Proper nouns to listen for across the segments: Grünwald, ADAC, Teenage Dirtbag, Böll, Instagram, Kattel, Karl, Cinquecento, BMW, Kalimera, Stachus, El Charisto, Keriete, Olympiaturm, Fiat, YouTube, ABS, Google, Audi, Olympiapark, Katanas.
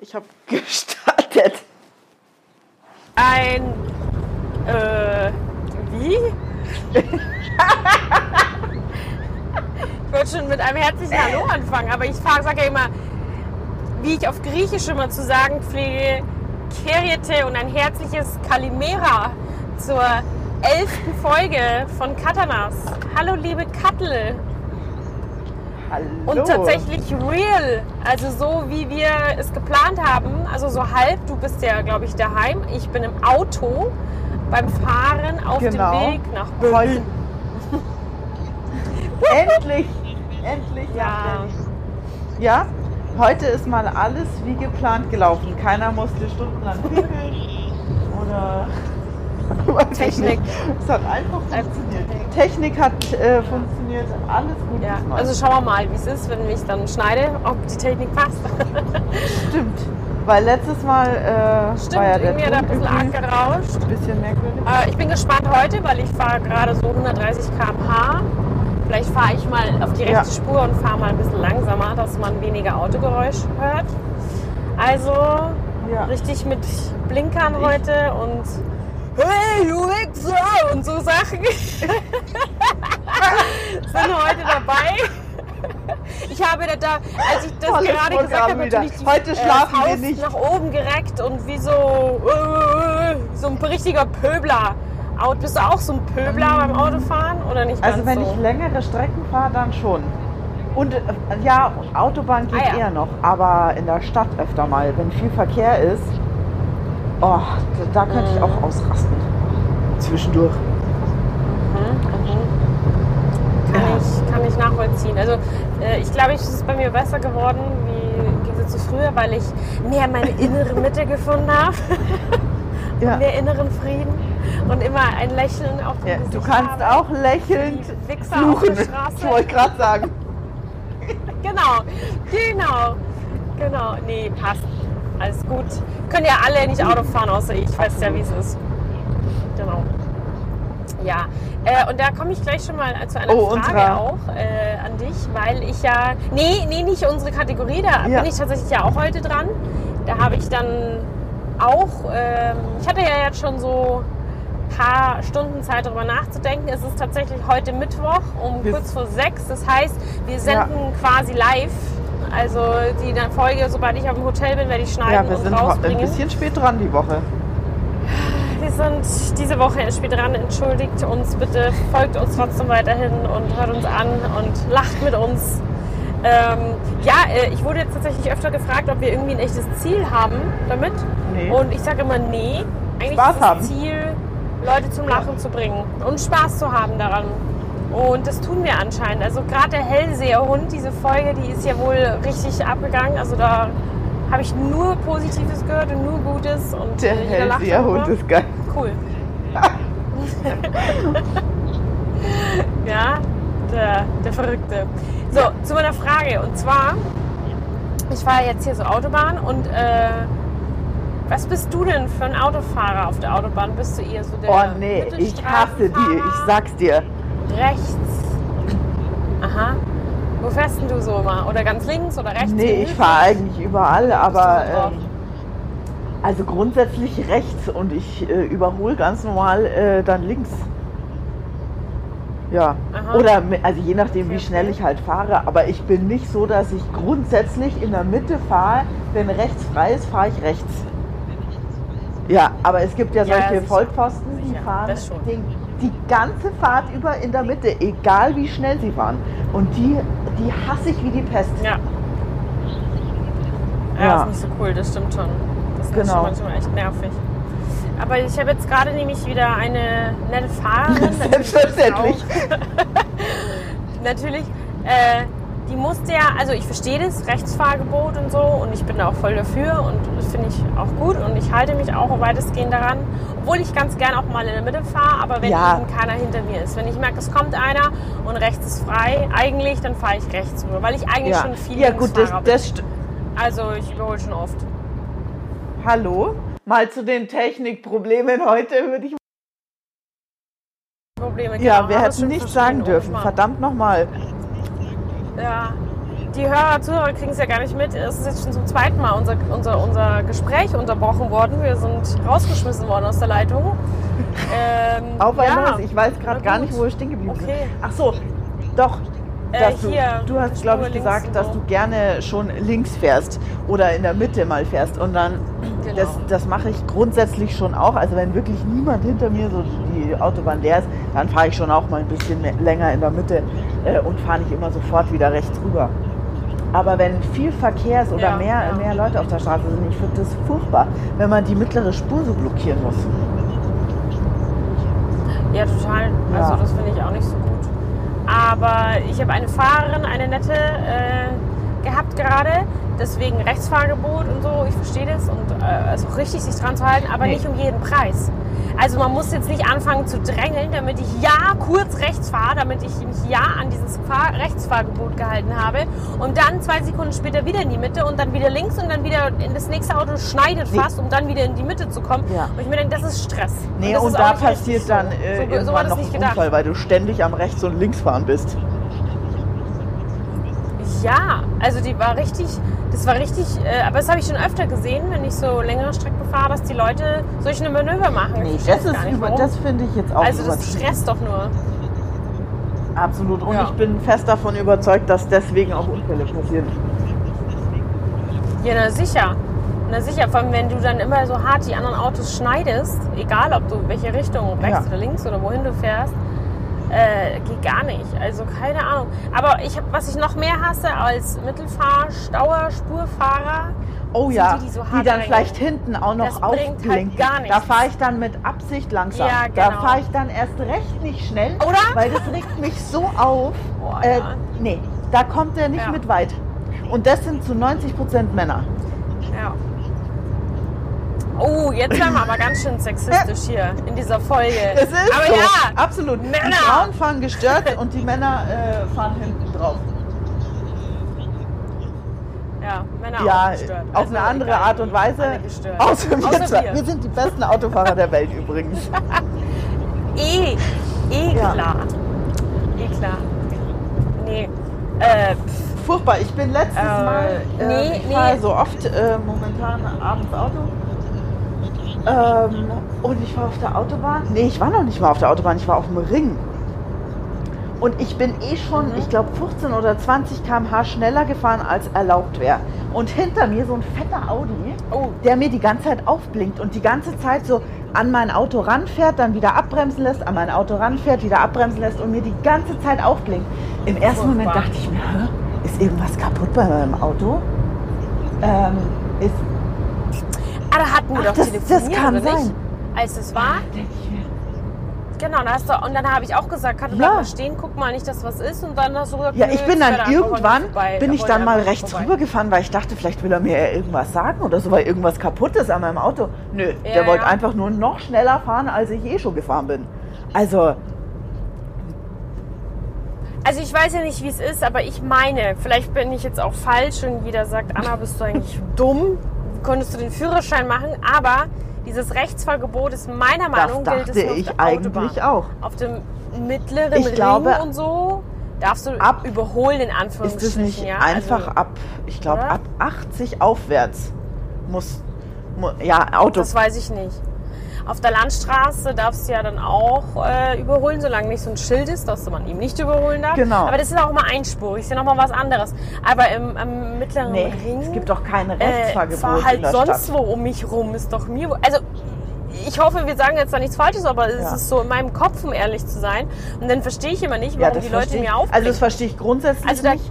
Ich habe gestartet. Ein... Wie? Ich würde schon mit einem herzlichen Hallo anfangen, aber ich sage ja immer, wie ich auf Griechisch immer zu sagen pflege, Keriete und ein herzliches Kalimera zur 11. Folge von Katanas. Hallo liebe Kattel. Hallo. Und tatsächlich real, also so wie wir es geplant haben, also so halb, du bist ja glaube ich daheim, ich bin im Auto beim Fahren auf dem Weg nach Böll. Endlich. Ja, heute ist mal alles wie geplant gelaufen, keiner musste stundenlang pinkeln oder... Technik. Es hat einfach funktioniert. Technik hat funktioniert, alles gut. Ja. Also schauen wir mal, wie es ist, wenn ich dann schneide, ob die Technik passt. Stimmt, weil letztes Mal war ja der Ton ein bisschen arg gerauscht. Ein bisschen merkwürdig. Ich bin gespannt heute, weil ich fahre gerade so 130 km/h. Vielleicht fahre ich mal auf die rechte Spur und fahre mal ein bisschen langsamer, dass man weniger Autogeräusch hört. Also richtig mit Blinkern heute und hey, du Wichser! Und so Sachen sind heute dabei. Ich habe da, als ich das Volles gerade Programm gesagt habe, natürlich heute schlafen wir nicht. Nach oben gereckt und wie so ein richtiger Pöbler. Bist du auch so ein Pöbler beim Autofahren oder nicht ganz? Also wenn ich längere Strecken fahre, dann schon. Und ja, Autobahn geht eher noch, aber in der Stadt öfter mal, wenn viel Verkehr ist. Oh, da könnte ich auch ausrasten. Zwischendurch. Kann ich nachvollziehen. Also ich glaube, es ist bei mir besser geworden, wie ging es zu früher, weil ich mehr meine innere Mitte gefunden habe. Und mehr inneren Frieden. Und immer ein Lächeln auf dem Gesicht. Du kannst auch lächelnd fluchen. Ich wollte gerade sagen. Genau. Nee, passt. Alles gut. Können ja alle nicht Auto fahren, außer ich weiß ja, wie es ist. Genau. Ja, und da komme ich gleich schon mal zu einer Frage auch an dich, weil ich ja... Nee, nicht unsere Kategorie, da bin ich tatsächlich ja auch heute dran. Da habe ich dann auch... ich hatte ja jetzt schon so ein paar Stunden Zeit, darüber nachzudenken. Es ist tatsächlich heute Mittwoch um kurz vor 6. Das heißt, wir senden quasi live. Also die Folge, sobald ich auf dem Hotel bin, werde ich schneiden und rausbringen. Ja, wir sind ein bisschen spät dran die Woche. Wir sind diese Woche spät dran. Entschuldigt uns bitte, folgt uns trotzdem weiterhin und hört uns an und lacht mit uns. Ich wurde jetzt tatsächlich öfter gefragt, ob wir irgendwie ein echtes Ziel haben damit. Nee. Und ich sage immer, nee. Eigentlich ist das Ziel, Leute zum Lachen zu bringen und Spaß zu haben daran. Und das tun wir anscheinend. Also gerade der Hellseherhund, diese Folge, die ist ja wohl richtig abgegangen. Also da habe ich nur Positives gelacht und nur Gutes. Und der Hellseherhund ist geil. Cool. der Verrückte. So, zu meiner Frage. Und zwar, ich fahre jetzt hier so Autobahn und was bist du denn für ein Autofahrer auf der Autobahn? Bist du eher so der ich hasse die, ich sag's dir. Rechts. Aha. Wo fährst denn du so immer? Oder ganz links oder rechts? Nee, ich fahre eigentlich überall, aber also grundsätzlich rechts und ich überhole ganz normal dann links. Ja. Aha. Oder also je nachdem, wie schnell ich halt fahre, aber ich bin nicht so, dass ich grundsätzlich in der Mitte fahre. Wenn rechts frei ist, fahre ich rechts. Ja, aber es gibt ja solche Vollpfosten, die fahren die ganze Fahrt über in der Mitte, egal wie schnell sie fahren. Und die hasse ich wie die Pest. Ja. Ja, das ist nicht so cool, das stimmt schon. Das ist schon manchmal echt nervig. Aber ich habe jetzt gerade nämlich wieder eine nette Fahrerin. Selbstverständlich. Natürlich. Die musste ich verstehe das, Rechtsfahrgebot und so, und ich bin da auch voll dafür und das finde ich auch gut und ich halte mich auch weitestgehend daran, obwohl ich ganz gern auch mal in der Mitte fahre, aber wenn eben keiner hinter mir ist. Wenn ich merke, es kommt einer und rechts ist frei, eigentlich, dann fahre ich rechts rüber, weil ich eigentlich schon viel Linksfahrer bin. Also ich überhole schon oft. Hallo, mal zu den Technikproblemen heute würde ich... Probleme, wir hätten nicht sagen dürfen, verdammt nochmal. Ja, die Hörer, Zuhörer kriegen es ja gar nicht mit, es ist jetzt schon zum zweiten Mal unser Gespräch unterbrochen worden. Wir sind rausgeschmissen worden aus der Leitung. Auf ein Neues. Ich weiß gerade gar nicht, wo wir stehen geblieben sind. Ach so, doch. Du hast, glaube ich, gesagt, dass du gerne schon links fährst oder in der Mitte mal fährst. Und dann, genau. Das mache ich grundsätzlich schon auch. Also wenn wirklich niemand hinter mir so die Autobahn leer ist, dann fahre ich schon auch mal ein bisschen länger in der Mitte und fahre nicht immer sofort wieder rechts rüber. Aber wenn viel Verkehr ist oder mehr Leute auf der Straße sind, ich finde das furchtbar, wenn man die mittlere Spur so blockieren muss. Ja, total. Ja. Also das finde ich auch nicht so gut. Aber ich habe eine Fahrerin, eine nette, gehabt gerade. Deswegen Rechtsfahrgebot und so, ich verstehe das. Und es ist auch richtig, sich dran zu halten, aber nicht um jeden Preis. Also man muss jetzt nicht anfangen zu drängeln, damit ich kurz rechts fahre, damit ich mich an dieses Rechtsfahrgebot gehalten habe. Und dann 2 Sekunden später wieder in die Mitte und dann wieder links und dann wieder in das nächste Auto schneidet fast, um dann wieder in die Mitte zu kommen. Ja. Und ich mir denke, das ist Stress. Nee, und da passiert dann irgendwann noch ein Unfall, weil du ständig am Rechts- und Linksfahren bist. Ja, also das war richtig, aber das habe ich schon öfter gesehen, wenn ich so längere Strecken fahre, dass die Leute solche Manöver machen. Nee, das finde ich jetzt auch nicht. Also das stresst doch nur. Absolut. Und ich bin fest davon überzeugt, dass deswegen auch Unfälle passieren. Ja, na sicher. Vor allem, wenn du dann immer so hart die anderen Autos schneidest, egal ob du welche Richtung, rechts oder links oder wohin du fährst. Geht gar nicht, also keine Ahnung. Aber was ich noch mehr hasse als Mittelfahrstauer, Spurfahrer, die dann vielleicht hinten auch noch aufblinken. Halt gar nichts. Da fahre ich dann mit Absicht langsam. Ja, genau. Da fahre ich dann erst recht nicht schnell, oder? Weil das regt mich so auf. Boah, nee, da kommt der nicht mit weit. Und das sind zu 90% Männer. Ja. Oh, jetzt werden wir aber ganz schön sexistisch hier in dieser Folge. Es ist aber so, absolut. Männer. Die Frauen fahren gestört und die Männer fahren hinten drauf. Ja, Männer auch gestört. Auf also eine andere Art und Weise. Außer wir. Wir sind die besten Autofahrer der Welt übrigens. Klar. Nee. Furchtbar. Ich bin letztes Mal... Ich fahre so oft momentan abends Auto. Und ich war auf der Autobahn. Nee, ich war noch nicht mal auf der Autobahn, ich war auf dem Ring. Und ich bin schon, ich glaube, 15 oder 20 km/h schneller gefahren, als erlaubt wäre. Und hinter mir so ein fetter Audi, der mir die ganze Zeit aufblinkt und die ganze Zeit so an mein Auto ranfährt, dann wieder abbremsen lässt, an mein Auto ranfährt, wieder abbremsen lässt und mir die ganze Zeit aufblinkt. Im ersten Moment dachte ich mir, ist irgendwas kaputt bei meinem Auto? Da hatten wir doch telefoniert, das kann sein. Als es war. Genau, und dann habe ich auch gesagt, kann du da mal stehen, guck mal nicht, dass was ist. Und dann hast du gesagt, ich bin dann irgendwann mal rechts rübergefahren, weil ich dachte, vielleicht will er mir irgendwas sagen oder so, weil irgendwas kaputt ist an meinem Auto. Nö, der wollte einfach nur noch schneller fahren, als ich schon gefahren bin. Also ich weiß ja nicht, wie es ist, aber ich meine, vielleicht bin ich jetzt auch falsch und jeder sagt, Anna, bist du eigentlich dumm? Konntest du den Führerschein machen, aber dieses Rechtsfahrgebot ist meiner Meinung nach gilt es nur auf der Autobahn. Eigentlich auch. Auf dem mittleren Ring und so darfst du überholen, in Anführungsstrichen. Ist es nicht einfach ab 80 aufwärts Auto. Das weiß ich nicht. Auf der Landstraße darfst du ja dann auch überholen, solange nicht so ein Schild ist, dass man ihm nicht überholen darf. Genau. Aber das ist auch mal einspurig, ist ja nochmal was anderes. Aber im mittleren Ring... es gibt doch kein Rechtsfahrgebot in der Stadt. Sonst wo um mich rum, ist doch mir... Also ich hoffe, wir sagen jetzt da nichts Falsches, aber es ist so in meinem Kopf, um ehrlich zu sein. Und dann verstehe ich immer nicht, warum die Leute mir aufblicken. Also das verstehe ich grundsätzlich nicht.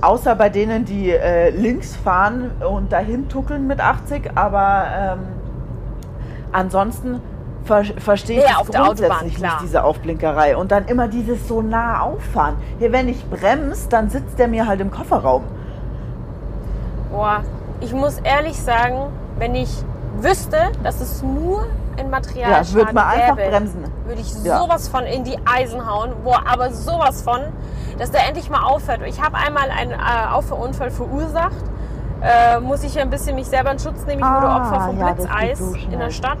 Außer bei denen, die links fahren und dahin tuckeln mit 80, aber... ansonsten verstehe ich das grundsätzlich nicht, diese Aufblinkerei. Und dann immer dieses so nah auffahren. Hier, wenn ich bremse, dann sitzt der mir halt im Kofferraum. Boah, ich muss ehrlich sagen, wenn ich wüsste, dass es nur ein Materialschaden gäbe, würde man einfach bremsen. Würde ich sowas von in die Eisen hauen. Boah, aber sowas von, dass der endlich mal aufhört. Ich habe einmal einen Auffahrunfall verursacht. Muss ich ein bisschen mich selber in Schutz nehmen. Ich wurde Opfer vom Blitzeis in der Stadt.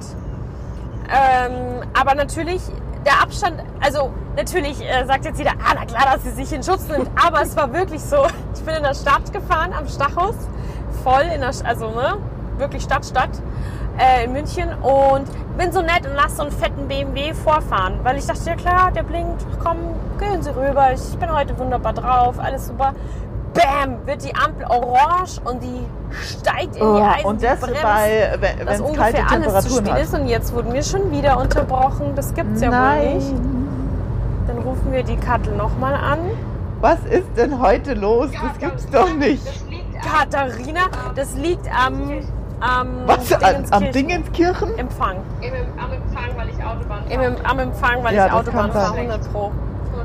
Aber natürlich, der Abstand, also natürlich sagt jetzt jeder, na klar, dass sie sich in Schutz nimmt, aber es war wirklich so, ich bin in der Stadt gefahren, am Stachus, voll in der, also ne, wirklich Stadt, in München, und bin so nett und lasse so einen fetten BMW vorfahren, weil ich dachte, ja klar, der blinkt, komm, gehen Sie rüber, ich bin heute wunderbar drauf, alles super. Bäm, wird die Ampel orange und die steigt in die Eisenbremse. Und das bei, wenn es kalte Temperaturen ist. Und jetzt wurden wir schon wieder unterbrochen. Das gibt's ja wohl nicht. Dann rufen wir die Kattel nochmal an. Was ist denn heute los? Das gibt's doch nicht. Katharina, das liegt am Dingenskirchen? Empfang. Am Empfang, weil ich Autobahn fahre. Am Empfang, weil ich Autobahn fahre, 100 Pro.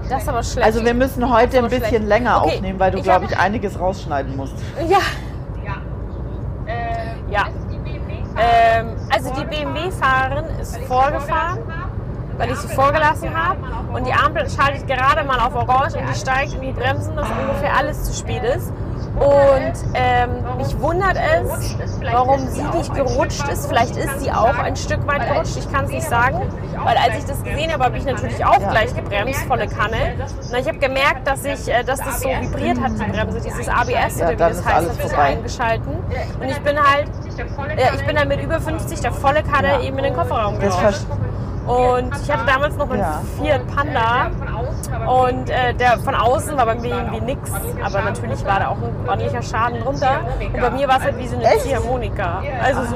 Das ist aber schlecht. Also wir müssen heute ein bisschen länger aufnehmen, weil du, glaube ich, einiges rausschneiden musst. Ja. Ja. Also die BMW-Fahrerin ist vorgefahren, weil ich sie vorgelassen habe. Und die Ampel schaltet gerade mal auf orange und die steigt in die Bremsen, dass ungefähr alles zu spät ist. Und mich wundert es, warum sie nicht gerutscht ist. Vielleicht ist sie auch ein Stück weit gerutscht, ich kann es nicht sagen. Weil als ich das gesehen habe, habe ich natürlich auch gleich gebremst, volle Kanne. Und ich habe gemerkt, dass das so vibriert hat, die Bremse, dieses ABS, oder wie das heißt, hat sich eingeschalten. Und ich bin dann mit über 50 der volle Kanne eben in den Kofferraum gerutscht. Und ich hatte damals noch einen Fiat Panda und der von außen war bei mir irgendwie nix, aber natürlich war da auch ein ordentlicher Schaden drunter und bei mir war es halt wie so eine Ziehharmonika, also so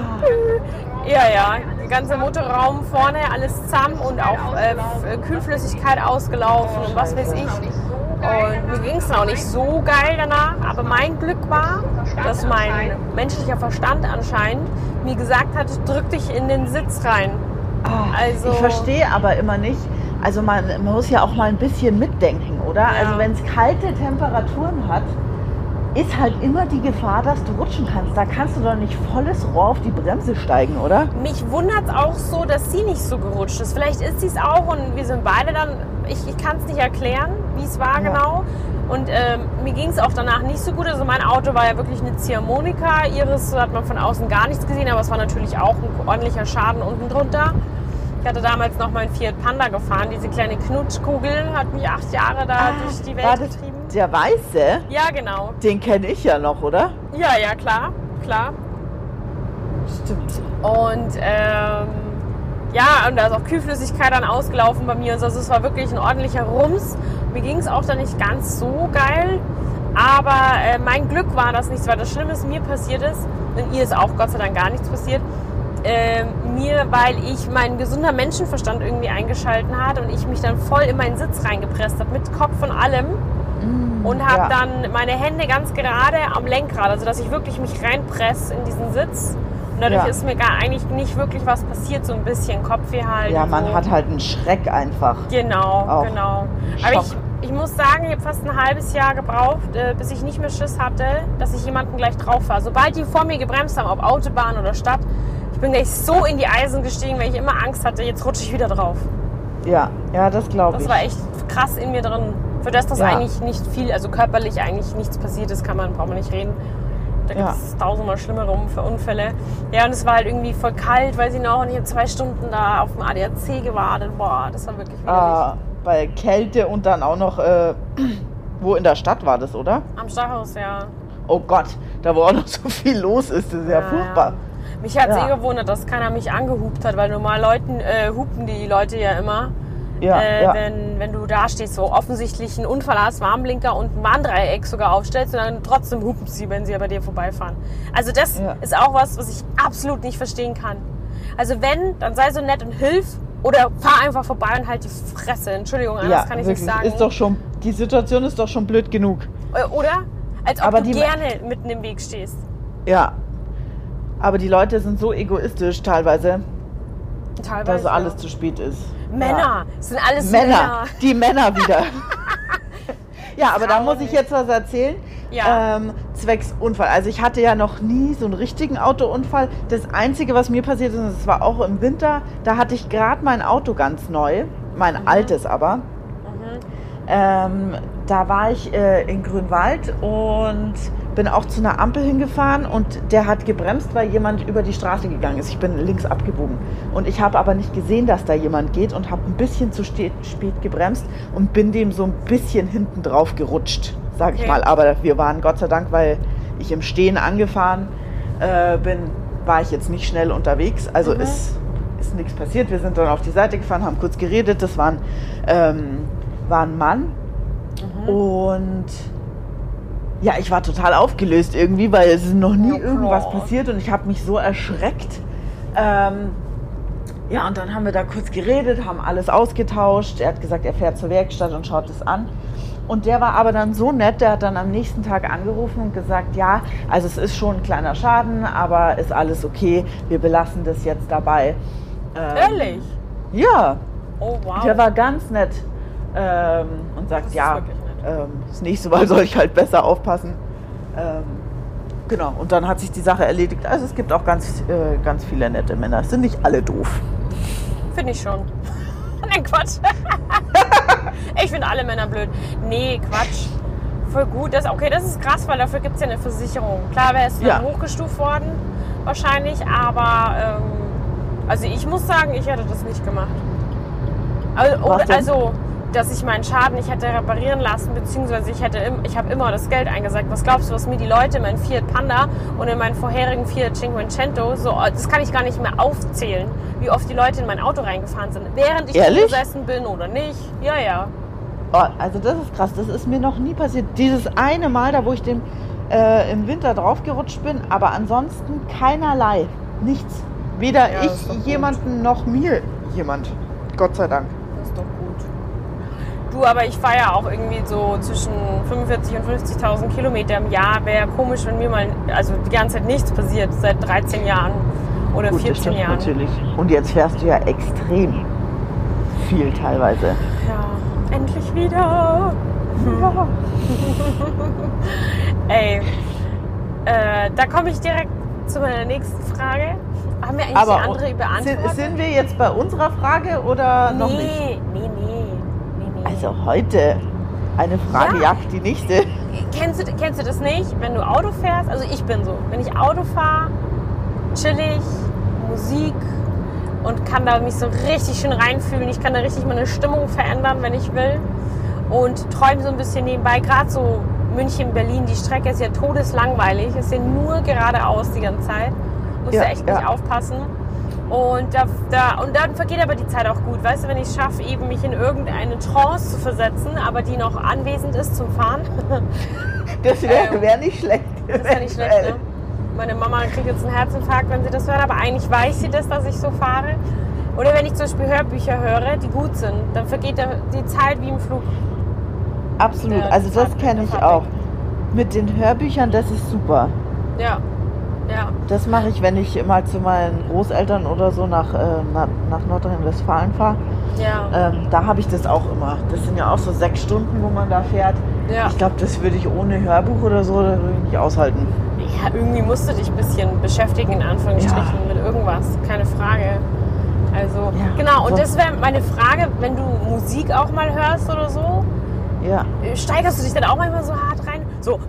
der ganze Motorraum vorne, alles zusammen und auch Kühlflüssigkeit ausgelaufen und was weiß ich. Und mir ging es auch nicht so geil danach, aber mein Glück war, dass mein menschlicher Verstand anscheinend mir gesagt hat, drück dich in den Sitz rein. Also, ich verstehe aber immer nicht, also man muss ja auch mal ein bisschen mitdenken, oder? Ja. Also wenn es kalte Temperaturen hat, ist halt immer die Gefahr, dass du rutschen kannst. Da kannst du doch nicht volles Rohr auf die Bremse steigen, oder? Mich wundert es auch so, dass sie nicht so gerutscht ist. Vielleicht ist sie es auch und wir sind beide dann, ich kann es nicht erklären, wie es war genau. Und mir ging es auch danach nicht so gut. Also mein Auto war ja wirklich eine Ziehharmonika. Ihres hat man von außen gar nichts gesehen, aber es war natürlich auch ein ordentlicher Schaden unten drunter. Ich hatte damals noch meinen Fiat Panda gefahren. Diese kleine Knutschkugel hat mich 8 Jahre da durch die Welt getrieben. Der Weiße? Ja, genau. Den kenne ich ja noch, oder? Ja, ja, klar. Stimmt. Und und da ist auch Kühlflüssigkeit dann ausgelaufen bei mir. Also es war wirklich ein ordentlicher Rums. Mir ging es auch dann nicht ganz so geil. Aber mein Glück war, dass nichts weiter Schlimmes mir passiert ist. Und ihr ist auch Gott sei Dank gar nichts passiert. Mir, weil ich meinen gesunden Menschenverstand irgendwie eingeschalten hatte und ich mich dann voll in meinen Sitz reingepresst habe, mit Kopf und allem. Und habe dann meine Hände ganz gerade am Lenkrad, also dass ich wirklich mich reinpresse in diesen Sitz. Und dadurch ist mir gar eigentlich nicht wirklich was passiert, so ein bisschen Kopfweh halt. Ja, man hat halt einen Schreck einfach. Genau. Aber ich muss sagen, ich habe fast ein halbes Jahr gebraucht, bis ich nicht mehr Schiss hatte, dass ich jemanden gleich drauf war. Sobald die vor mir gebremst haben, ob Autobahn oder Stadt, ich bin gleich so in die Eisen gestiegen, weil ich immer Angst hatte, jetzt rutsche ich wieder drauf. Ja, das glaube ich. Das war echt krass in mir drin. Für das eigentlich nicht viel, also körperlich eigentlich nichts passiert ist, braucht man nicht reden. Da gibt es tausendmal schlimmere Unfälle. Ja, und es war halt irgendwie voll kalt, weiß ich noch, und ich habe 2 Stunden da auf dem ADAC gewartet. Boah, das war wirklich widerlich. Bei Kälte und dann auch noch, wo in der Stadt war das, oder? Am Stachus, ja. Oh Gott, da wo auch noch so viel los ist, das ist ja furchtbar. Ja. Mich hat es gewundert, dass keiner mich angehupt hat, weil normal hupen die Leute ja immer. Wenn du da stehst, so offensichtlich einen Unfall hast, Warnblinker und ein Warndreieck sogar aufstellst und dann trotzdem hupen sie, wenn sie bei dir vorbeifahren. Also das ist auch was ich absolut nicht verstehen kann. Also wenn, dann sei so nett und hilf oder fahr einfach vorbei und halt die Fresse. Entschuldigung, anders kann ich wirklich nicht sagen. Die Situation ist doch schon blöd genug. Oder? Als ob du gerne mitten im Weg stehst. Ja. Aber die Leute sind so egoistisch teilweise dass alles zu spät ist. Männer, es sind alles Männer. Die Männer wieder. Ja, aber da muss ich jetzt was erzählen. Ja. Zwecks Unfall. Also ich hatte ja noch nie so einen richtigen Autounfall. Das Einzige, was mir passiert ist, und das war auch im Winter, da hatte ich gerade mein Auto ganz neu, mein altes aber. Da war ich in Grünwald und bin auch zu einer Ampel hingefahren und der hat gebremst, weil jemand über die Straße gegangen ist. Ich bin links abgebogen und ich habe aber nicht gesehen, dass da jemand geht und habe ein bisschen zu spät gebremst und bin dem so ein bisschen hinten drauf gerutscht, sage ich mal. Aber wir waren Gott sei Dank, weil ich im Stehen angefahren bin, war ich jetzt nicht schnell unterwegs. Also ist nichts passiert. Wir sind dann auf die Seite gefahren, haben kurz geredet. Das war ein Mann. Mhm. Und ja, ich war total aufgelöst irgendwie, weil es ist noch nie irgendwas passiert und ich habe mich so erschreckt. Ja, und dann haben wir da kurz geredet, haben alles ausgetauscht. Er hat gesagt, er fährt zur Werkstatt und schaut es an. Und der war aber dann so nett, der hat dann am nächsten Tag angerufen und gesagt, ja, also es ist schon ein kleiner Schaden, aber ist alles okay, wir belassen das jetzt dabei. Ehrlich? Ja. Oh, wow. Der war ganz nett und sagt, ja, das nächste Mal soll ich halt besser aufpassen. Genau, und dann hat sich die Sache erledigt. Also es gibt auch ganz viele nette Männer. Es sind nicht alle doof. Finde ich schon. Nein, Quatsch. Ich finde alle Männer blöd. Nee, Quatsch. Voll gut. Das ist krass, weil dafür gibt es ja eine Versicherung. Klar wäre es hochgestuft worden, wahrscheinlich, aber also ich muss sagen, ich hätte das nicht gemacht. Also, dass ich meinen Schaden nicht hätte reparieren lassen, beziehungsweise ich habe immer das Geld eingesagt. Was glaubst du, was mir die Leute in meinen Fiat Panda und in meinen vorherigen Fiat Cinquecento, das kann ich gar nicht mehr aufzählen, wie oft die Leute in mein Auto reingefahren sind, während ich gesessen bin oder nicht. Ja, ja. Oh, also das ist krass, das ist mir noch nie passiert. Dieses eine Mal, da wo ich im Winter draufgerutscht bin, aber ansonsten keinerlei, nichts. Weder ich jemanden noch mir jemand. Gott sei Dank. Das ist doch gut. Du, aber ich fahre ja auch irgendwie so zwischen 45.000 und 50.000 Kilometer im Jahr. Wäre ja komisch, wenn mir mal, also die ganze Zeit nichts passiert, seit 13 Jahren oder gut, 14 Jahren. Natürlich. Und jetzt fährst du ja extrem viel teilweise. Ja, endlich wieder. Ja. Ey, da komme ich direkt zu meiner nächsten Frage. Haben wir eigentlich aber die andere beantwortet? Sind wir jetzt bei unserer Frage oder noch nicht? Nee. Also heute eine Frage jagt die nächste. Kennst du das nicht, wenn du Auto fährst? Also ich bin so, wenn ich Auto fahre, chillig, Musik und kann da mich so richtig schön reinfühlen. Ich kann da richtig meine Stimmung verändern, wenn ich will und träume so ein bisschen nebenbei, gerade so München, Berlin, die Strecke ist ja todeslangweilig, ist ja nur geradeaus die ganze Zeit. Musst du echt nicht aufpassen. Und dann vergeht aber die Zeit auch gut. Weißt du, wenn ich es schaffe, eben mich in irgendeine Trance zu versetzen, aber die noch anwesend ist zum Fahren. Das wäre nicht schlecht. Das wäre nicht schlecht, ne? Meine Mama kriegt jetzt einen Herzinfarkt, wenn sie das hört, aber eigentlich weiß sie das, dass ich so fahre. Oder wenn ich zum Beispiel Hörbücher höre, die gut sind, dann vergeht die Zeit wie im Flug. Absolut, also das kenne ich auch. Mit den Hörbüchern, das ist super. Ja. Das mache ich, wenn ich mal zu meinen Großeltern oder so nach Nordrhein-Westfalen fahre. Ja. Da habe ich das auch immer. Das sind ja auch so 6 Stunden, wo man da fährt. Ja. Ich glaube, das würde ich ohne Hörbuch oder so nicht aushalten. Ja, irgendwie musst du dich ein bisschen beschäftigen, in Anführungsstrichen, mit irgendwas. Keine Frage. Also, genau. Und das wäre meine Frage, wenn du Musik auch mal hörst oder so, steigerst du dich dann auch manchmal so hart rein? So,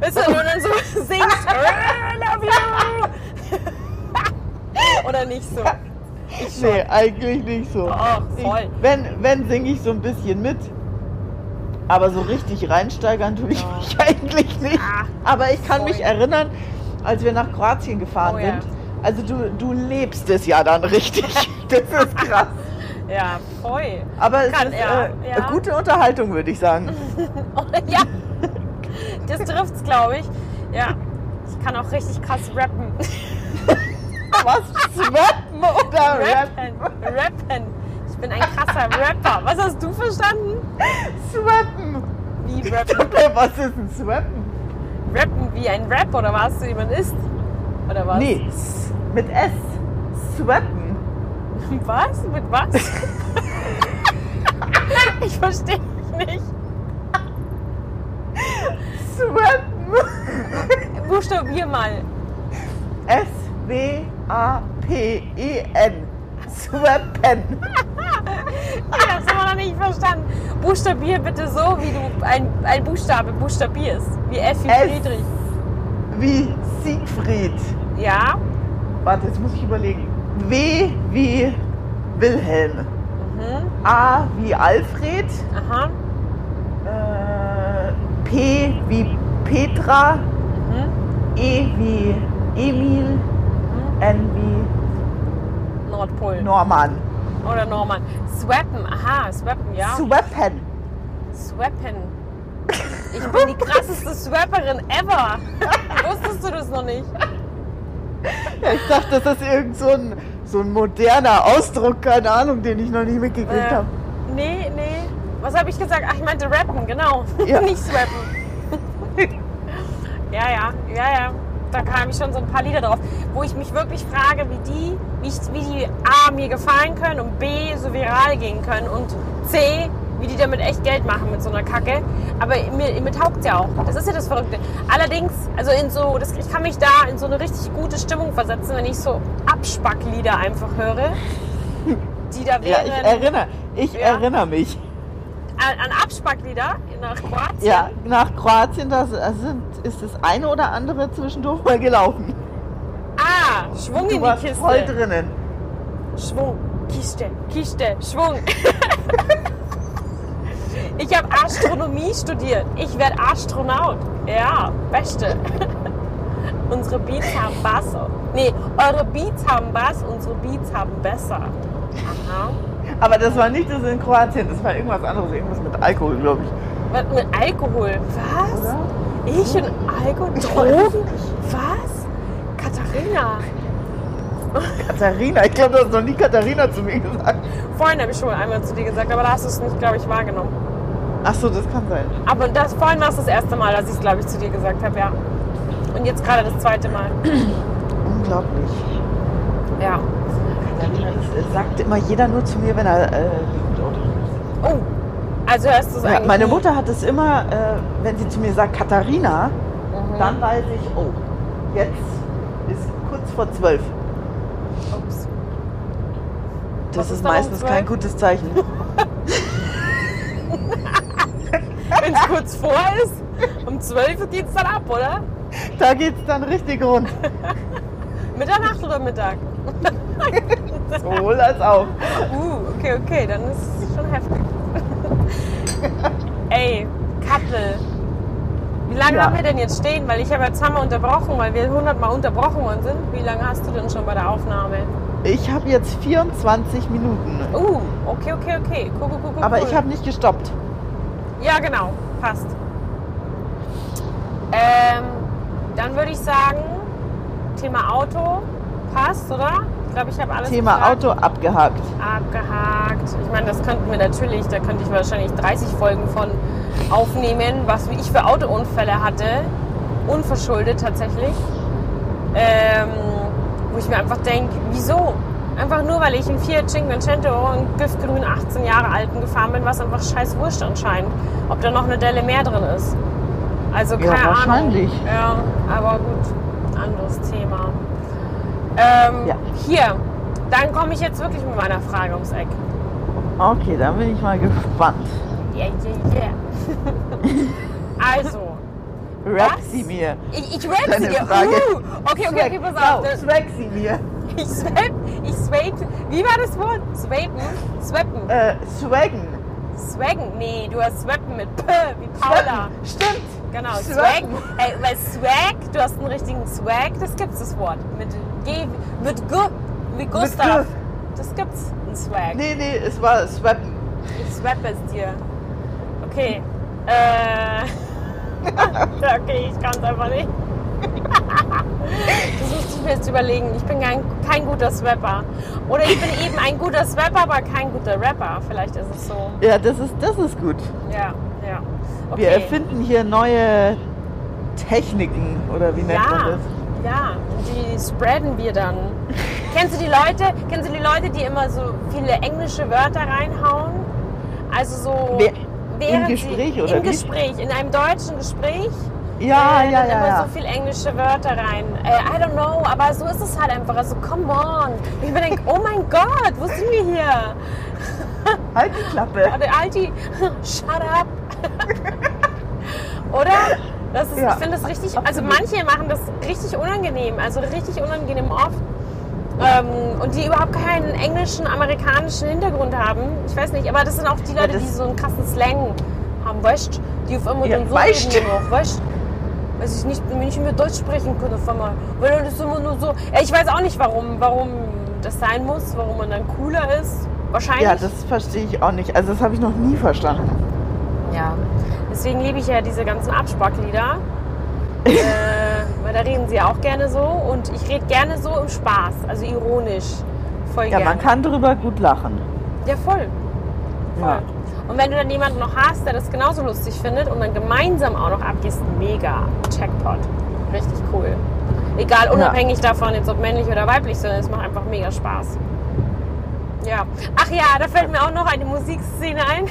weißt du, und dann so singst, love you. Oder nicht so? Nee, eigentlich nicht so. Oh, voll. Wenn singe ich so ein bisschen mit, aber so richtig reinsteigern tue ich mich eigentlich nicht. Aber ich kann mich erinnern, als wir nach Kroatien gefahren sind, also du lebst es ja dann richtig. Das ist krass. Ja, voll. Aber es ist gute Unterhaltung, würde ich sagen. Ja. Das trifft's, glaube ich. Ja, ich kann auch richtig krass rappen. Was? Rappen oder rappen? Ich bin ein krasser Rapper. Was hast du verstanden? Swappen. Wie rappen? Was ist ein Swappen? Rappen wie ein Rap oder was? Jemand isst? Oder was? Nee, mit S. Swappen. Was? Mit was? Ich verstehe mich nicht. Swappen. Buchstabier mal. S-W-A-P-E-N. Swappen. Ich hab's immer noch nicht verstanden. Buchstabier bitte so, wie du ein Buchstabe buchstabierst. Wie F wie Friedrich. Wie Siegfried. Ja. Warte, jetzt muss ich überlegen. W wie Wilhelm. Mhm. A wie Alfred. Aha. P wie Petra. Mhm. E wie Emil. Mhm. N wie Nordpol. Norman. Oder Norman. Swappen, aha, Swappen, ja. Swappen. Swappen. Ich bin die krasseste Swapperin ever. Wusstest du das noch nicht? Ja, ich dachte, das ist irgend so ein moderner Ausdruck, keine Ahnung, den ich noch nicht mitgekriegt habe. Nee. Was habe ich gesagt? Ach, ich meinte rappen, genau. Ja. Nicht swappen. Ja. Da kamen schon so ein paar Lieder drauf, wo ich mich wirklich frage, wie die A mir gefallen können und B so viral gehen können und C, wie die damit echt Geld machen mit so einer Kacke. Aber mir taugt ja auch. Das ist ja das Verrückte. Allerdings, also ich kann mich da in so eine richtig gute Stimmung versetzen, wenn ich so Abspacklieder einfach höre, die da wären. Ja, ich erinnere mich. An Abspacklieder nach Kroatien? Ja, nach Kroatien, ist das eine oder andere zwischendurch mal gelaufen. Ah, Schwung in die Kiste. Voll drinnen. Schwung, Kiste, Schwung. Ich habe Astronomie studiert. Ich werde Astronaut. Ja, Beste. Unsere Beats haben Bass. Nee, eure Beats haben Bass, unsere Beats haben besser. Aha. Aber das war nicht das in Kroatien, das war irgendwas anderes, irgendwas mit Alkohol, glaube ich. Was mit Alkohol? Was? Oder? Ich und Alkohol? Drogen? Was? Katharina? Ich glaube, du hast noch nie Katharina zu mir gesagt. Vorhin habe ich schon einmal zu dir gesagt, aber da hast du es nicht, glaube ich, wahrgenommen. Ach so, das kann sein. Aber vorhin war es das erste Mal, dass ich es, glaube ich, zu dir gesagt habe, ja. Und jetzt gerade das zweite Mal. Unglaublich. Ja. Das sagt immer jeder nur zu mir, wenn er liegt. Oh, also hörst du es eigentlich? Meine Mutter hat es immer, wenn sie zu mir sagt Katharina, dann weiß ich, oh, jetzt ist kurz vor 12. Ups. Das ist meistens kein gutes Zeichen. Wenn es kurz vor ist, um 12 geht es dann ab, oder? Da geht es dann richtig rund. Mitternacht oder Mittag? Sowohl als auch. Okay, dann ist es schon heftig. Ey, Kattel. Wie lange haben wir denn jetzt stehen? Weil ich habe jetzt zweimal unterbrochen, weil wir 100-mal unterbrochen worden sind. Wie lange hast du denn schon bei der Aufnahme? Ich habe jetzt 24 Minuten. Okay. Cool. Aber ich habe nicht gestoppt. Ja, genau. Passt. Dann würde ich sagen, Thema Auto passt, oder? Ich glaube, ich habe alles Thema gefragt. Auto abgehakt. Ich meine, da könnte ich wahrscheinlich 30 Folgen von aufnehmen, was ich für Autounfälle hatte, unverschuldet tatsächlich, wo ich mir einfach denke, wieso? Einfach nur, weil ich in Fiat Cinquecento und giftgrün 18 Jahre alten gefahren bin, was einfach scheiß wurscht anscheinend, ob da noch eine Delle mehr drin ist. Also keine Ahnung. Wahrscheinlich. Ja, aber gut, anderes Thema. Ja. Hier, dann komme ich jetzt wirklich mit meiner Frage ums Eck. Okay, dann bin ich mal gespannt. Yeah. Also, rap sie mir. Ich rap sie dir. Okay, pass auf. No, swag sie mir. Ich swape. Wie war das Wort? Swappen. Swaggen. Nee, du hast swappen mit P wie Paula. Swappen. Stimmt. Genau, Swag. Ey, weil Swag, du hast einen richtigen Swag, das gibt's das Wort. Mit G, mit G, wie Gustav. Das gibt's, ein Swag. Nee, es war Swappen. Ich swappe es dir. Okay. Okay, ich kann's einfach nicht. Das muss ich mir jetzt überlegen. Ich bin kein guter Swapper. Oder ich bin eben ein guter Swapper, aber kein guter Rapper. Vielleicht ist es so. Ja, das ist gut. Ja. Okay. Wir erfinden hier neue Techniken, oder wie nennt man das? Ja, die spreaden wir dann. Kennst du die Leute, die immer so viele englische Wörter reinhauen? Also so... Im Gespräch, oder wie? Im Gespräch, in einem deutschen Gespräch Ja, ja, ja. Da immer so viele englische Wörter rein. I don't know, aber so ist es halt einfach. Also, come on. Ich mir denke, oh mein Gott, wo sind wir hier? Halt die Klappe. Halt die, shut up. Oder? Das ist, ja, ich finde das richtig, absolut. Also manche machen das richtig unangenehm, also richtig unangenehm oft. Und die überhaupt keinen englischen, amerikanischen Hintergrund haben. Ich weiß nicht, aber das sind auch die Leute, ja, die so einen krassen Slang haben. Weißt, die auf einmal ja, dann so weißt reden noch, weißt, weiß ich nicht, wenn ich nicht mehr Deutsch sprechen könnte auf einmal. Weil das immer nur so, ja, ich weiß auch nicht, warum das sein muss, warum man dann cooler ist. Wahrscheinlich. Ja, das verstehe ich auch nicht. Also das habe ich noch nie verstanden. Ja, deswegen liebe ich ja diese ganzen Abspacklieder. Weil da reden sie ja auch gerne so. Und ich rede gerne so im Spaß, also ironisch. Voll ja, gerne. Man kann drüber gut lachen. Ja, voll. Voll. Ja. Und wenn du dann jemanden noch hast, der das genauso lustig findet und dann gemeinsam auch noch abgehst, mega Jackpot. Richtig cool. Egal, unabhängig ja, davon, jetzt ob männlich oder weiblich, sondern es macht einfach mega Spaß. Ja. Ach ja, da fällt mir auch noch eine Musikszene ein.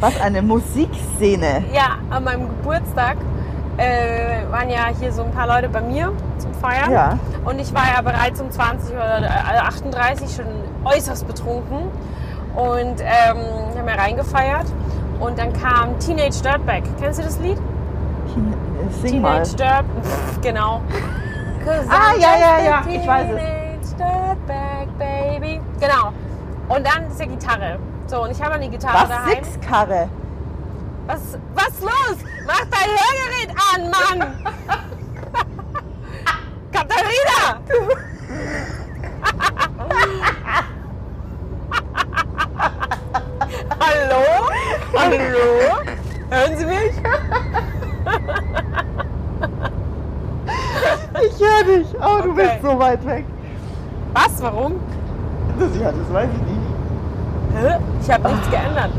Was, eine Musikszene? Ja, an meinem Geburtstag waren ja hier so ein paar Leute bei mir zum Feiern. Ja. Und ich war ja bereits um 20 oder 38 schon äußerst betrunken. Und haben ja reingefeiert. Und dann kam Teenage Dirtbag. Kennst du das Lied? Sing mal. Teenage Dirtbag, genau. Ah, ja, ja, ja, ich weiß es. Teenage Dirtbag, baby. Genau. Und dann ist ja Gitarre. So, und ich habe eine Gitarre was daheim. Sixkarre? Was los? Mach dein Hörgerät an, Mann! Katharina! Hallo? Hallo? Hören Sie mich? Ich höre dich. Oh, du bist so weit weg. Was? Warum? Das weiß ich nicht. Ich habe nichts geändert.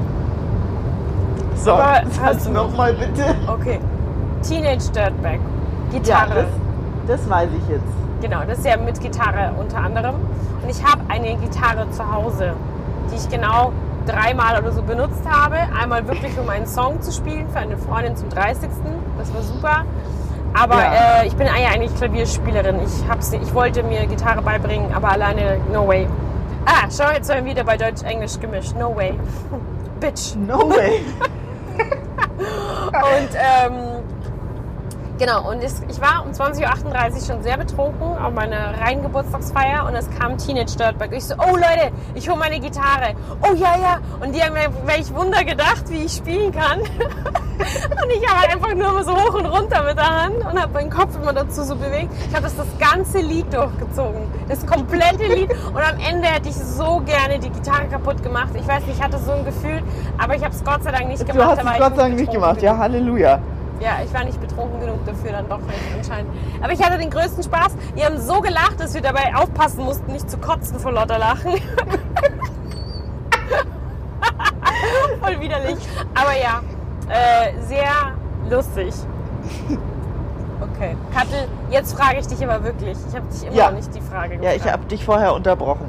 So, sag's nochmal bitte. Okay. Teenage Dirtbag. Gitarre. Ja, das weiß ich jetzt. Genau, das ist ja mit Gitarre unter anderem. Und ich habe eine Gitarre zu Hause, die ich genau 3-mal oder so benutzt habe. Einmal wirklich, um einen Song zu spielen für eine Freundin zum 30. Das war super. Aber ja, ich bin ja eigentlich Klavierspielerin. Ich wollte mir Gitarre beibringen, aber alleine, no way. Ah, schau, jetzt sind wir wieder bei Deutsch-Englisch gemischt. No way. Bitch. No way. Und, genau, und ich war um 20.38 Uhr schon sehr betrunken auf meiner reinen Geburtstagsfeier und es kam Teenage Dirtbag. Ich so, oh Leute, ich hole meine Gitarre. Oh ja, ja. Und die haben mir welch Wunder gedacht, wie ich spielen kann. Und ich habe einfach nur so hoch und runter mit der Hand und habe meinen Kopf immer dazu so bewegt. Ich habe das ganze Lied durchgezogen. Das komplette Lied. Und am Ende hätte ich so gerne die Gitarre kaputt gemacht. Ich weiß nicht, ich hatte so ein Gefühl, aber ich habe es Gott sei Dank nicht gemacht. Du hast es Gott sei Dank nicht gemacht. Ja, Halleluja. Ja, ich war nicht betrunken genug dafür, dann doch nicht anscheinend. Aber ich hatte den größten Spaß. Wir haben so gelacht, dass wir dabei aufpassen mussten, nicht zu kotzen vor lauter Lachen. Voll widerlich. Aber ja, sehr lustig. Okay. Kattel, jetzt frage ich dich aber wirklich. Ich habe dich immer noch nicht die Frage gefragt. Ja, ich habe dich vorher unterbrochen.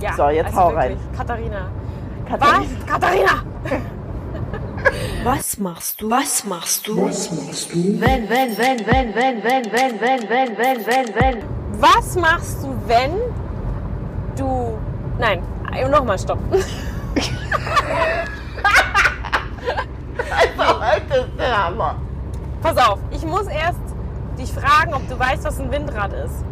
Ja, so, jetzt also hau wirklich rein. Katharina. Was? Katharina! Was machst du? Wenn. Was machst du, wenn du... Nein, nochmal stopp. Das ist der Hammer. Pass auf, ich muss erst dich fragen, ob du weißt, was ein Windrad ist.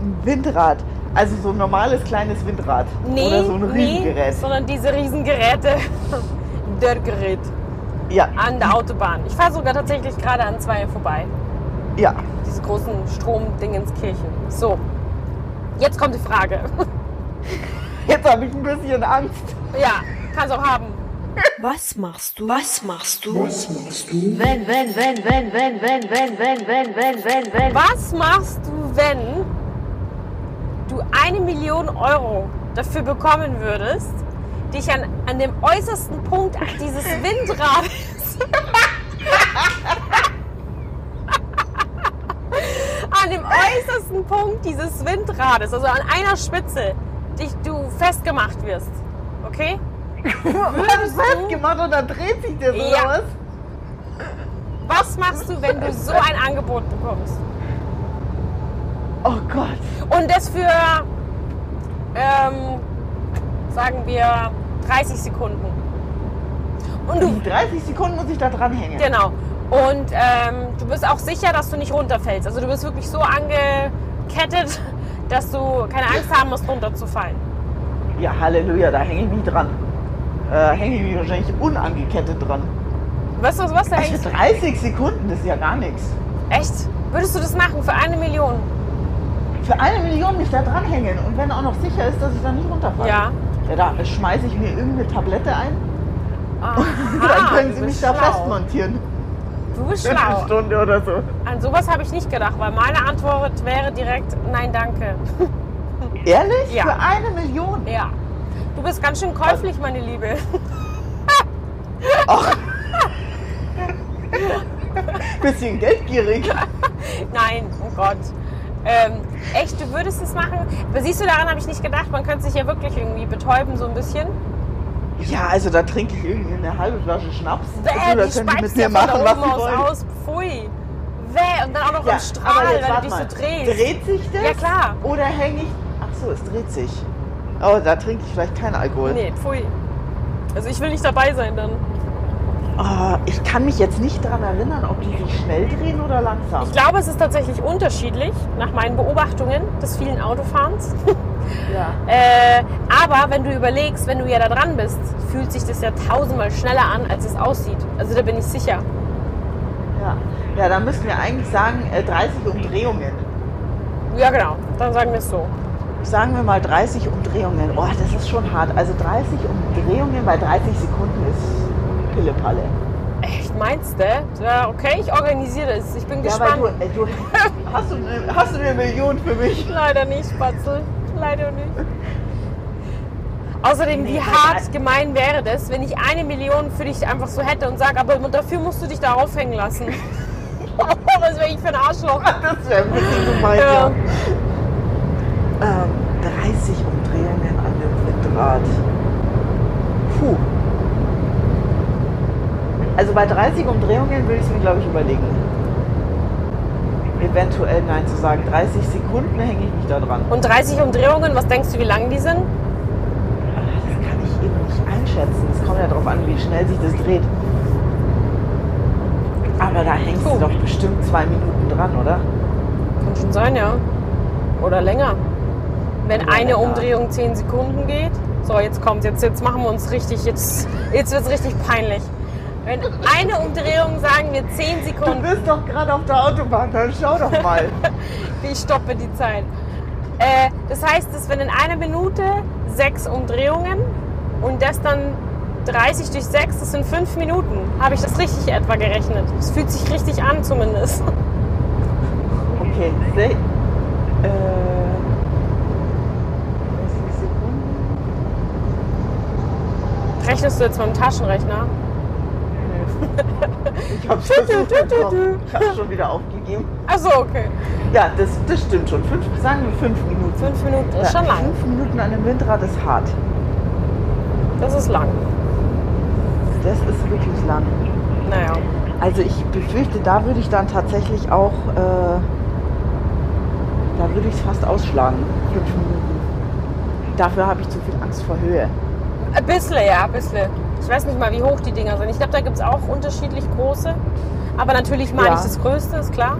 Ein Windrad? Also so ein normales kleines Windrad? Nee, oder so ein Riesengerät? Nee, sondern diese Riesengeräte. Dirtgerät. Ja. An der Autobahn. Ich fahre sogar tatsächlich gerade an 2 vorbei. Ja. Diese großen Stromdingenskirchen. So. Jetzt kommt die Frage. Jetzt habe ich ein bisschen Angst. Ja, kannst auch haben. Was machst du? Wenn. Was machst du, wenn du 1 Million Euro dafür bekommen würdest, dich an dem äußersten Punkt dieses Windrades an dem äußersten Punkt dieses Windrades, also an einer Spitze, du festgemacht wirst, okay? Wird festgemacht und dann dreht sich der sowas? Ja. Was machst du, wenn du so ein Angebot bekommst? Oh Gott. Und das für, sagen wir, 30 Sekunden. Und du, 30 Sekunden muss ich da dranhängen. Genau. Und du bist auch sicher, dass du nicht runterfällst. Also du bist wirklich so angekettet, dass du keine Angst haben musst, runterzufallen. Ja, Halleluja, da hänge ich mich dran. Hänge ich mich wahrscheinlich unangekettet dran. Weißt du, was da hängt? Also 30 Sekunden, das ist ja gar nichts. Echt? Würdest du das machen für 1 Million? Für 1 Million mich da dranhängen und wenn auch noch sicher ist, dass ich da nicht runterfalle. Ja. Ja, da schmeiße ich mir irgendeine Tablette ein. Aha, dann können sie mich schlau. Da festmontieren. Du bist schlau. Eine Stunde oder so. An sowas habe ich nicht gedacht, weil meine Antwort wäre direkt, nein, danke. Ehrlich? Ja. Für 1 Million? Ja. Du bist ganz schön käuflich, meine Liebe. Ach. Bisschen geldgierig. Nein, oh Gott. Echt, du würdest es machen? Aber siehst du, daran habe ich nicht gedacht. Man könnte sich ja wirklich irgendwie betäuben, so ein bisschen. Ja, also da trinke ich irgendwie eine halbe Flasche Schnaps. Das können die mit mir machen, was sie wollen. Aus. Pfui. Und dann auch noch im Strahl, wenn du dich so drehst. Dreht sich das? Ja, klar. Oder hänge ich... Ach so, es dreht sich. Oh, da trinke ich vielleicht keinen Alkohol. Nee, pfui. Also ich will nicht dabei sein dann. Oh, ich kann mich jetzt nicht daran erinnern, ob die sich schnell drehen oder langsam. Ich glaube, es ist tatsächlich unterschiedlich, nach meinen Beobachtungen des vielen Autofahrens. Ja. Aber wenn du überlegst, wenn du ja da dran bist, fühlt sich das ja 1000-mal schneller an, als es aussieht. Also da bin ich sicher. Ja, ja, da müssen wir eigentlich sagen 30 Umdrehungen. Ja, genau. Dann sagen wir es so. Sagen wir mal 30 Umdrehungen. Oh, das ist schon hart. Also 30 Umdrehungen bei 30 Sekunden ist... Pillepalle. Echt, meinst du? Ja, okay, ich organisiere es. Ich bin gespannt. Aber du, hast du eine Million für mich? Leider nicht, Spatzel. Leider nicht. Außerdem, wie hart gemein wäre das, wenn ich 1 Million für dich einfach so hätte und sage, aber dafür musst du dich da aufhängen lassen. Was wäre ich für ein Arschloch? Das wäre ein bisschen gemein, ja. 30 Umdrehungen an dem Windrad. Puh. Also bei 30 Umdrehungen würde ich es mir, glaube ich, überlegen. Eventuell nein zu sagen. 30 Sekunden hänge ich mich da dran. Und 30 Umdrehungen, was denkst du, wie lang die sind? Das kann ich eben nicht einschätzen. Es kommt ja darauf an, wie schnell sich das dreht. Aber da hängst du doch bestimmt 2 Minuten dran, oder? Kann schon sein, ja. Oder länger. Wenn eine Umdrehung 10 Sekunden geht. So, jetzt kommt's. Jetzt machen wir uns richtig. Jetzt wird es richtig peinlich. Wenn eine Umdrehung, sagen wir 10 Sekunden. Du bist doch gerade auf der Autobahn, dann schau doch mal. Ich stoppe die Zeit. Das heißt, es sind in einer Minute 6 Umdrehungen und das dann 30 durch 6, das sind 5 Minuten. Habe ich das richtig etwa gerechnet? Es fühlt sich richtig an zumindest. Okay, 6 Sekunden. Rechnest du jetzt mit dem Taschenrechner? Ich habe schon wieder aufgegeben. Ach so, okay. Ja, das stimmt schon. Sagen wir 5 Minuten. 5 Minuten ist schon lang. 5 Minuten an dem Windrad ist hart. Das ist lang. Das ist wirklich lang. Naja. Also ich befürchte, da würde ich dann tatsächlich auch, da würde ich es fast ausschlagen. 5 Minuten. Dafür habe ich zu viel Angst vor Höhe. Ein bisschen, ja, ein bisschen. Ich weiß nicht mal, wie hoch die Dinger sind. Ich glaube, da gibt es auch unterschiedlich große. Aber natürlich meine ich das Größte, ist klar.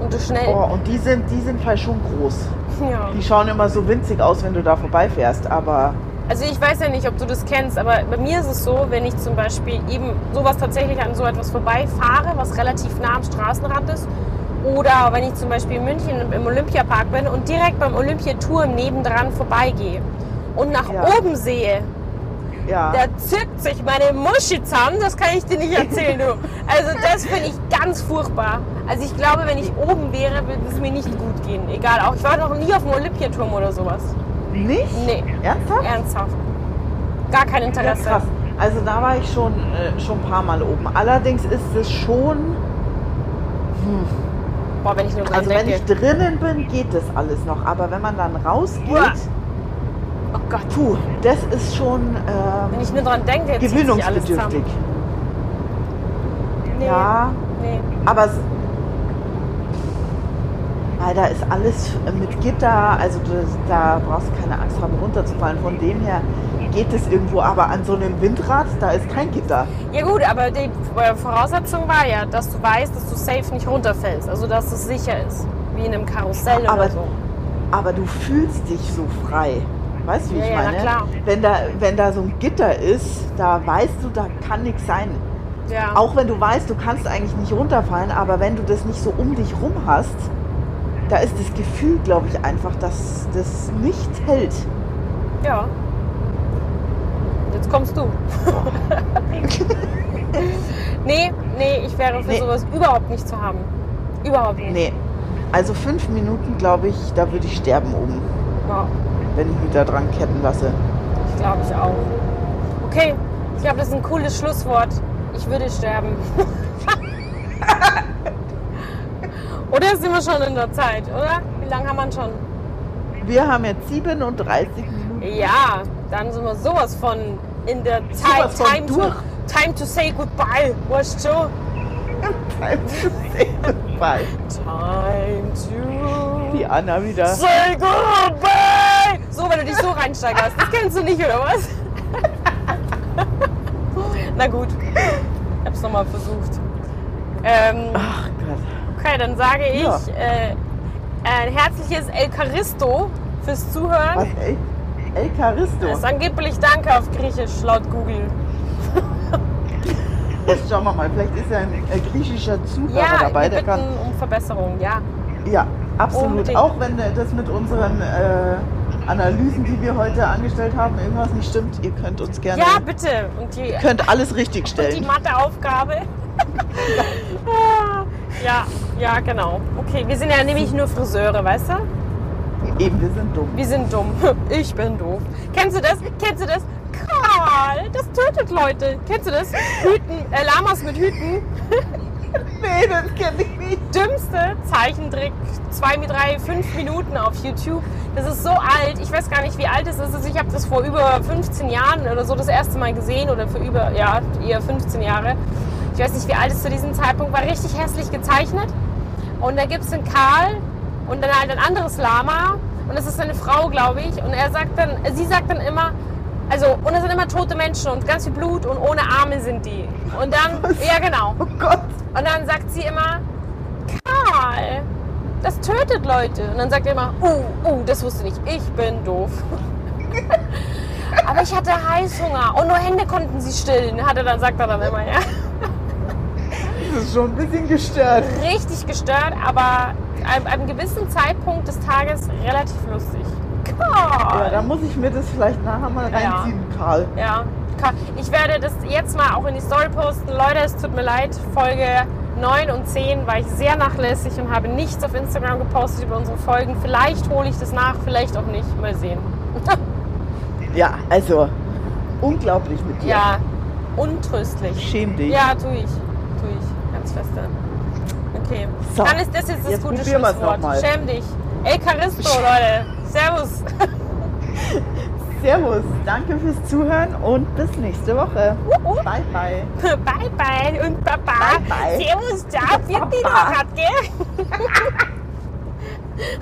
Und das schnell. Oh, und die sind halt schon groß. Ja. Die schauen immer so winzig aus, wenn du da vorbeifährst. Aber also ich weiß ja nicht, ob du das kennst, aber bei mir ist es so, wenn ich zum Beispiel eben sowas tatsächlich an so etwas vorbeifahre, was relativ nah am Straßenrand ist. Oder wenn ich zum Beispiel in München im Olympiapark bin und direkt beim Olympiaturm nebendran vorbeigehe und nach oben sehe, ja. Da zückt sich meine Muschi zusammen, das kann ich dir nicht erzählen, du. Also das finde ich ganz furchtbar. Also ich glaube, wenn ich oben wäre, würde es mir nicht gut gehen. Egal, auch ich war noch nie auf dem Olympiaturm oder sowas. Nicht? Nee. Ernsthaft? Ernsthaft. Gar kein Interesse. Ja, krass. Also da war ich schon ein paar Mal oben. Allerdings ist es schon... Boah, wenn ich nur drin denke. Wenn ich drinnen bin, geht das alles noch. Aber wenn man dann rausgeht... Uah. Oh Gott, puh, das ist schon wenn ich nur dran denke, gewöhnungsbedürftig. Alles zusammen. Nee. Ja, Nee. Aber da ist alles mit Gitter, also da brauchst du keine Angst haben, runterzufallen. Von dem her geht es irgendwo, aber an so einem Windrad, da ist kein Gitter. Ja gut, aber die Voraussetzung war ja, dass du weißt, dass du safe nicht runterfällst, also dass es sicher ist, wie in einem Karussell oder so. Aber du fühlst dich so frei, weißt du, wie ich meine? Ja, klar. Wenn da so ein Gitter ist, da weißt du, da kann nichts sein. Ja. Auch wenn du weißt, du kannst eigentlich nicht runterfallen, aber wenn du das nicht so um dich rum hast, da ist das Gefühl, glaube ich, einfach, dass das nicht hält. Ja. Jetzt kommst du. Nee, ich wäre für sowas überhaupt nicht zu haben. Überhaupt nicht. Nee. Also 5 Minuten, glaube ich, da würde ich sterben oben. Ja. Wenn ich mich da dran ketten lasse. Ich glaube, ich auch. Okay, ich glaube, das ist ein cooles Schlusswort. Ich würde sterben. Oder sind wir schon in der Zeit, oder? Wie lange haben wir schon? Wir haben jetzt 37 Minuten. Ja, dann sind wir sowas von in der Zeit. Time to say goodbye, weißt du? Time to say goodbye. Time to... Die Anna wieder. Say goodbye! So, wenn du dich so reinsteigerst. Das kennst du nicht, oder was? Na gut, ich hab's nochmal versucht. Ach Gott. Okay, dann sage ich ein herzliches El Charisto fürs Zuhören. Was, El Charisto? Das ist angeblich Danke auf Griechisch, laut Google. Jetzt schauen wir mal, vielleicht ist ja ein griechischer Zuhörer dabei. Wir bitten um Verbesserung, ja. Ja, absolut. Unbedingt. Auch wenn das mit unseren Analysen, die wir heute angestellt haben, irgendwas nicht stimmt, ihr könnt uns gerne... Ja, bitte. Ihr könnt alles richtig stellen. Und die Matheaufgabe. Ja, genau. Okay, wir sind ja nämlich nur Friseure, weißt du? Eben, wir sind dumm. Wir sind dumm. Ich bin doof. Kennst du das? Kennst du das? Karl, das tötet Leute. Kennst du das? Hüten, Lamas mit Hüten. Nee, das kenn ich nicht. Dümmste Zeichentrick, 5 Minuten auf YouTube. Das ist so alt. Ich weiß gar nicht, wie alt es ist. Also ich habe das vor über 15 Jahren oder so das erste Mal gesehen oder eher 15 Jahre. Ich weiß nicht, wie alt es zu diesem Zeitpunkt war, richtig hässlich gezeichnet. Und da gibt es einen Karl und dann halt ein anderes Lama. Und das ist eine Frau, glaube ich. Und sie sagt dann immer, und es sind immer tote Menschen und ganz viel Blut und ohne Arme sind die. Und dann, ja genau. Oh Gott. Und dann sagt sie immer, Karl, das tötet Leute. Und dann sagt er immer, das wusste ich nicht, ich bin doof. Aber ich hatte Heißhunger und nur Hände konnten sie stillen, sagt er dann immer, ja. Das ist schon ein bisschen gestört. Richtig gestört, aber an einem gewissen Zeitpunkt des Tages relativ lustig. Karl! Ja, da muss ich mir das vielleicht nachher mal reinziehen, ja. Karl. Ja, ich werde das jetzt mal auch in die Story posten. Leute, es tut mir leid, Folge 9 und 10 war ich sehr nachlässig und habe nichts auf Instagram gepostet über unsere Folgen. Vielleicht hole ich das nach, vielleicht auch nicht. Mal sehen. Ja, also unglaublich mit dir. Ja, untröstlich. Schäm dich. Ja, tue ich. Schwester. Okay. So. Dann ist das jetzt gute Schlusswort. Schäm dich. El Charisto, Leute. Servus. Servus. Danke fürs Zuhören und bis nächste Woche. Bye, bye. Bye, bye. Und Papa. Bye, bye. Servus, da wird die noch, gell?